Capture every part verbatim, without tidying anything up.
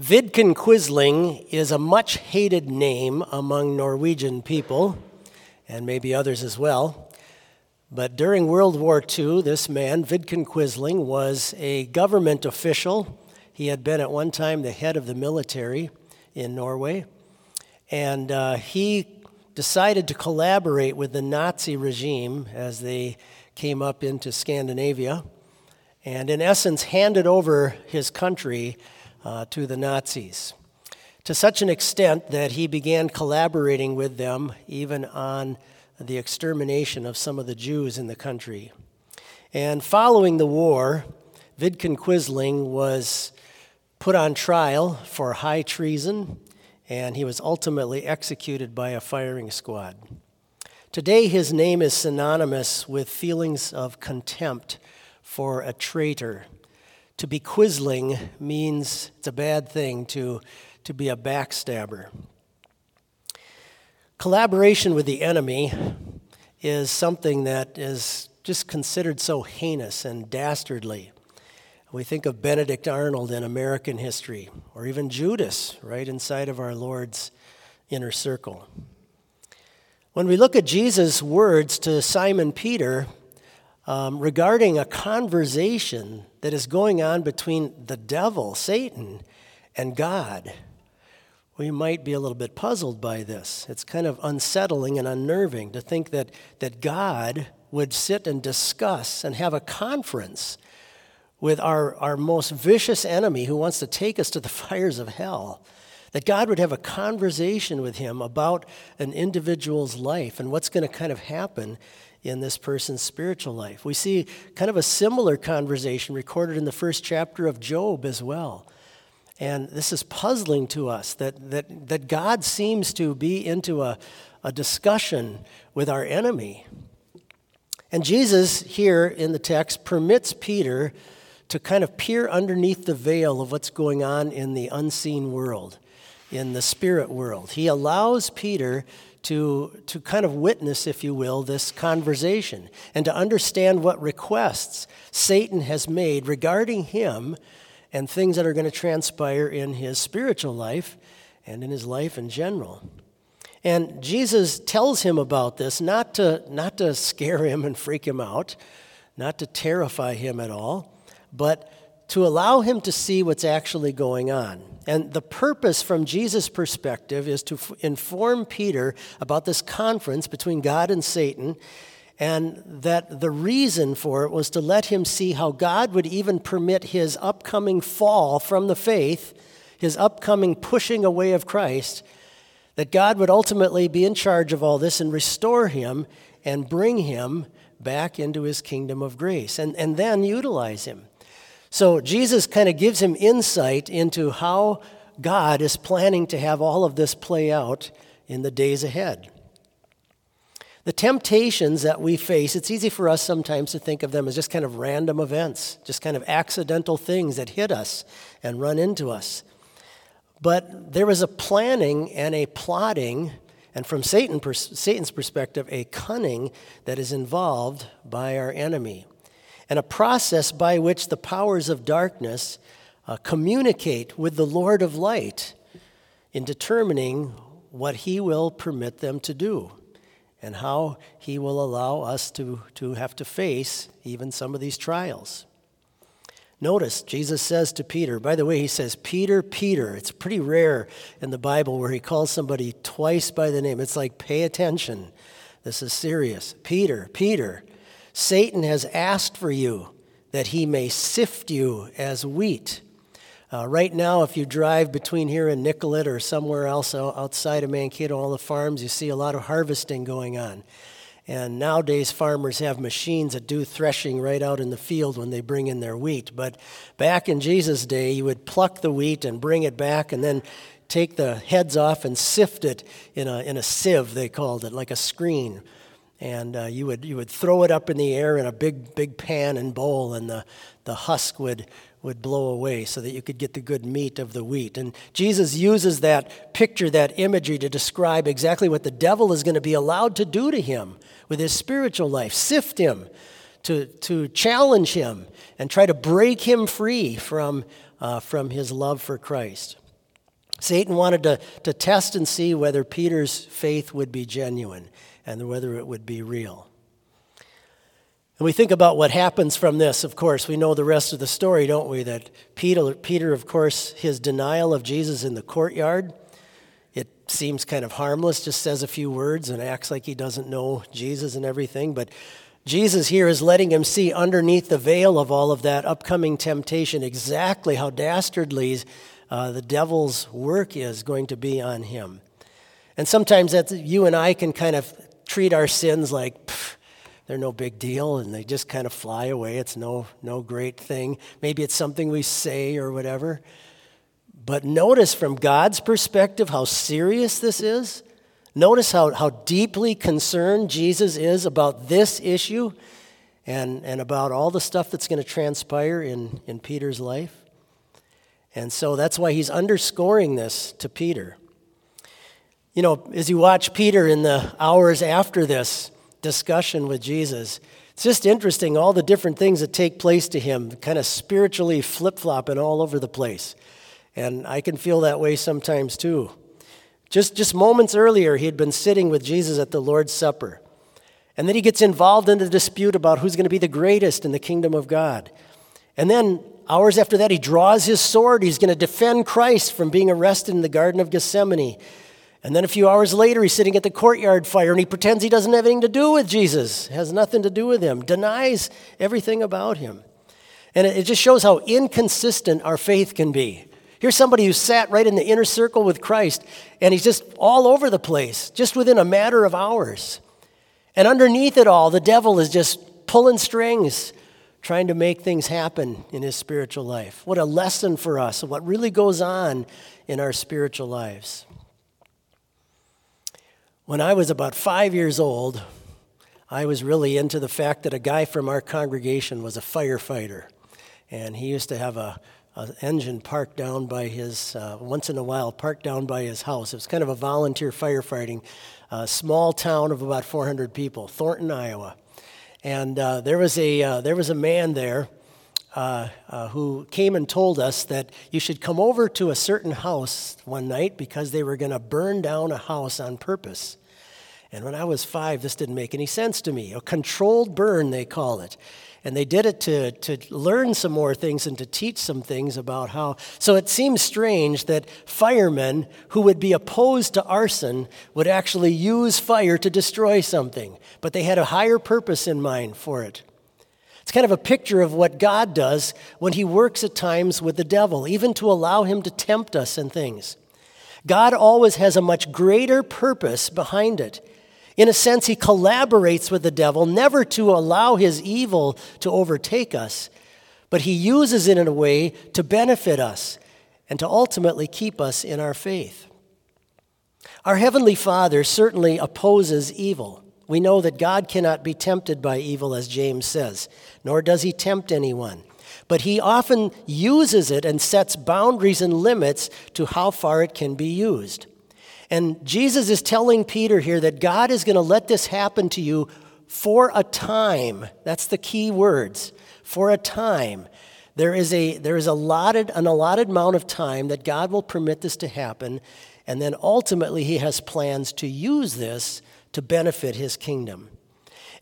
Vidkun Quisling is a much-hated name among Norwegian people, and maybe others as well. But during World War Two, this man, Vidkun Quisling, was a government official. He had been at one time the head of the military in Norway, and uh, he decided to collaborate with the Nazi regime as they came up into Scandinavia, and in essence handed over his country Uh, to the Nazis, to such an extent that he began collaborating with them even on the extermination of some of the Jews in the country. And following the war, Vidkun Quisling was put on trial for high treason, and he was ultimately executed by a firing squad. Today, his name is synonymous with feelings of contempt for a traitor. To be Quisling means it's a bad thing to, to be a backstabber. Collaboration with the enemy is something that is just considered so heinous and dastardly. We think of Benedict Arnold in American history, or even Judas, right inside of our Lord's inner circle. When we look at Jesus' words to Simon Peter, Um, regarding a conversation that is going on between the devil, Satan, and God, we might be a little bit puzzled by this. It's kind of unsettling and unnerving to think that, that God would sit and discuss and have a conference with our, our most vicious enemy who wants to take us to the fires of hell, that God would have a conversation with him about an individual's life and what's going to kind of happen in this person's spiritual life. We see kind of a similar conversation recorded in the first chapter of Job as well. And this is puzzling to us, that that, that God seems to be into a, a discussion with our enemy. And Jesus here in the text permits Peter to kind of peer underneath the veil of what's going on in the unseen world, in the spirit world. He allows Peter to, to kind of witness, if you will, this conversation and to understand what requests Satan has made regarding him and things that are going to transpire in his spiritual life and in his life in general. And Jesus tells him about this not to, not to scare him and freak him out, not to terrify him at all, but to allow him to see what's actually going on. And the purpose from Jesus' perspective is to f- inform Peter about this conference between God and Satan, and that the reason for it was to let him see how God would even permit his upcoming fall from the faith, his upcoming pushing away of Christ, that God would ultimately be in charge of all this and restore him and bring him back into his kingdom of grace, and, and then utilize him. So Jesus kind of gives him insight into how God is planning to have all of this play out in the days ahead. The temptations that we face, it's easy for us sometimes to think of them as just kind of random events, just kind of accidental things that hit us and run into us. But there is a planning and a plotting, and from Satan, Satan's perspective, a cunning that is involved by our enemy, and a process by which the powers of darkness uh, communicate with the Lord of light in determining what he will permit them to do and how he will allow us to, to have to face even some of these trials. Notice Jesus says to Peter, by the way, he says, Peter, Peter. It's pretty rare in the Bible where he calls somebody twice by the name. It's like, pay attention. This is serious. Peter, Peter. Satan has asked for you that he may sift you as wheat. Uh, right now, if you drive between here and Nicolet or somewhere else outside of Mankato, all the farms, you see a lot of harvesting going on. And nowadays, farmers have machines that do threshing right out in the field when they bring in their wheat. But back in Jesus' day, you would pluck the wheat and bring it back and then take the heads off and sift it in a in a sieve, they called it, like a screen. And uh, you would you would throw it up in the air in a big big pan and bowl, and the, the husk would would blow away so that you could get the good meat of the wheat. And Jesus uses that picture, that imagery, to describe exactly what the devil is going to be allowed to do to him with his spiritual life, sift him, to to challenge him, and try to break him free from uh, from his love for Christ. Satan wanted to, to test and see whether Peter's faith would be genuine and whether it would be real. And we think about what happens from this, of course. We know the rest of the story, don't we? That Peter, Peter, of course, his denial of Jesus in the courtyard, it seems kind of harmless, just says a few words and acts like he doesn't know Jesus and everything. But Jesus here is letting him see underneath the veil of all of that upcoming temptation exactly how dastardly uh, the devil's work is going to be on him. And sometimes that's, you and I can kind of treat our sins like, pfft, they're no big deal, and they just kind of fly away. It's no no great thing. Maybe it's something we say or whatever. But notice from God's perspective how serious this is. Notice how, how deeply concerned Jesus is about this issue and, and about all the stuff that's going to transpire in, in Peter's life. And so that's why he's underscoring this to Peter. You know, as you watch Peter in the hours after this discussion with Jesus, it's just interesting all the different things that take place to him, kind of spiritually flip-flopping all over the place. And I can feel that way sometimes too. Just just moments earlier, he had been sitting with Jesus at the Lord's Supper. And then he gets involved in a dispute about who's going to be the greatest in the kingdom of God. And then hours after that, he draws his sword. He's going to defend Christ from being arrested in the Garden of Gethsemane. And then a few hours later, he's sitting at the courtyard fire, and he pretends he doesn't have anything to do with Jesus, has nothing to do with him, denies everything about him. And it just shows how inconsistent our faith can be. Here's somebody who sat right in the inner circle with Christ, and he's just all over the place, just within a matter of hours. And underneath it all, the devil is just pulling strings, trying to make things happen in his spiritual life. What a lesson for us of what really goes on in our spiritual lives. When I was about five years old, I was really into the fact that a guy from our congregation was a firefighter. And he used to have a, a engine parked down by his, uh, once in a while, parked down by his house. It was kind of a volunteer firefighting, uh, small town of about four hundred people, Thornton, Iowa. And uh, there was a uh, there was a man there uh, uh, who came and told us that you should come over to a certain house one night because they were going to burn down a house on purpose. And when I was five, this didn't make any sense to me. A controlled burn, they call it. And they did it to, to learn some more things and to teach some things about how. So it seems strange that firemen who would be opposed to arson would actually use fire to destroy something. But they had a higher purpose in mind for it. It's kind of a picture of what God does when he works at times with the devil, even to allow him to tempt us in things. God always has a much greater purpose behind it. In a sense, he collaborates with the devil, never to allow his evil to overtake us, but he uses it in a way to benefit us and to ultimately keep us in our faith. Our Heavenly Father certainly opposes evil. We know that God cannot be tempted by evil, as James says, nor does he tempt anyone. But he often uses it and sets boundaries and limits to how far it can be used. And Jesus is telling Peter here that God is going to let this happen to you for a time. That's the key words, for a time. There is a there is allotted, an allotted amount of time that God will permit this to happen, and then ultimately he has plans to use this to benefit his kingdom.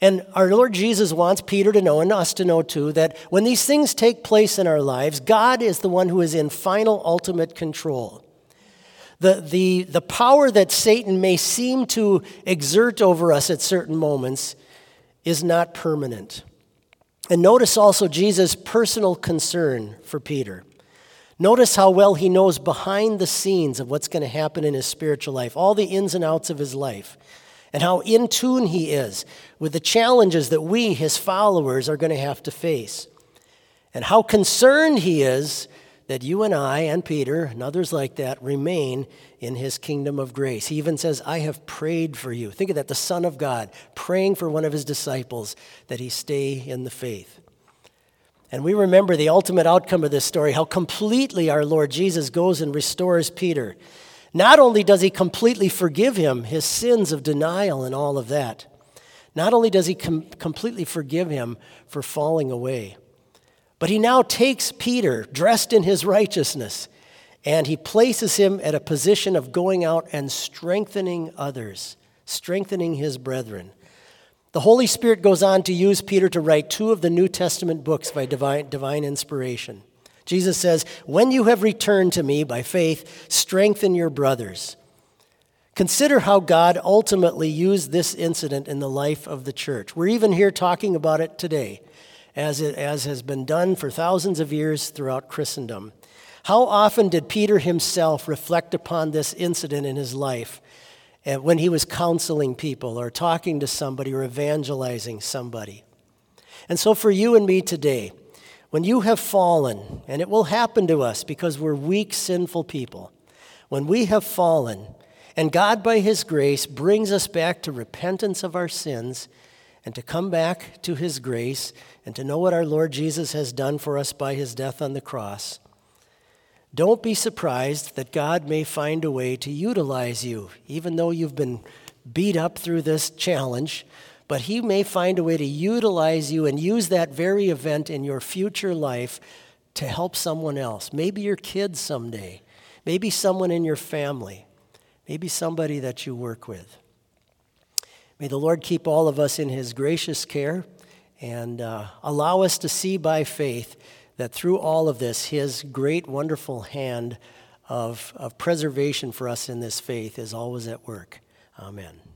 And our Lord Jesus wants Peter to know, and us to know too, that when these things take place in our lives, God is the one who is in final, ultimate control. The, the, the power that Satan may seem to exert over us at certain moments is not permanent. And notice also Jesus' personal concern for Peter. Notice how well he knows behind the scenes of what's going to happen in his spiritual life, all the ins and outs of his life, and how in tune he is with the challenges that we, his followers, are going to have to face, and how concerned he is that you and I and Peter and others like that remain in his kingdom of grace. He even says, I have prayed for you. Think of that, the Son of God praying for one of his disciples that he stay in the faith. And we remember the ultimate outcome of this story, how completely our Lord Jesus goes and restores Peter. Not only does he completely forgive him his sins of denial and all of that, not only does he com- completely forgive him for falling away, but he now takes Peter, dressed in his righteousness, And he places him at a position of going out and strengthening others, strengthening his brethren. The Holy Spirit goes on to use Peter to write two of the New Testament books by divine, divine inspiration. Jesus says, "When you have returned to me by faith, strengthen your brothers." Consider how God ultimately used this incident in the life of the church. We're even here talking about it today, as it, as has been done for thousands of years throughout Christendom. How often did Peter himself reflect upon this incident in his life when he was counseling people or talking to somebody or evangelizing somebody? And so for you and me today, when you have fallen, and it will happen to us because we're weak, sinful people, when we have fallen, and God, by his grace, brings us back to repentance of our sins and to come back to his grace and to know what our Lord Jesus has done for us by his death on the cross, don't be surprised that God may find a way to utilize you, even though you've been beat up through this challenge, but he may find a way to utilize you and use that very event in your future life to help someone else, maybe your kids someday, maybe someone in your family. Maybe somebody that you work with. May the Lord keep all of us in his gracious care and uh, allow us to see by faith that through all of this, his great, wonderful hand of, of preservation for us in this faith is always at work. Amen.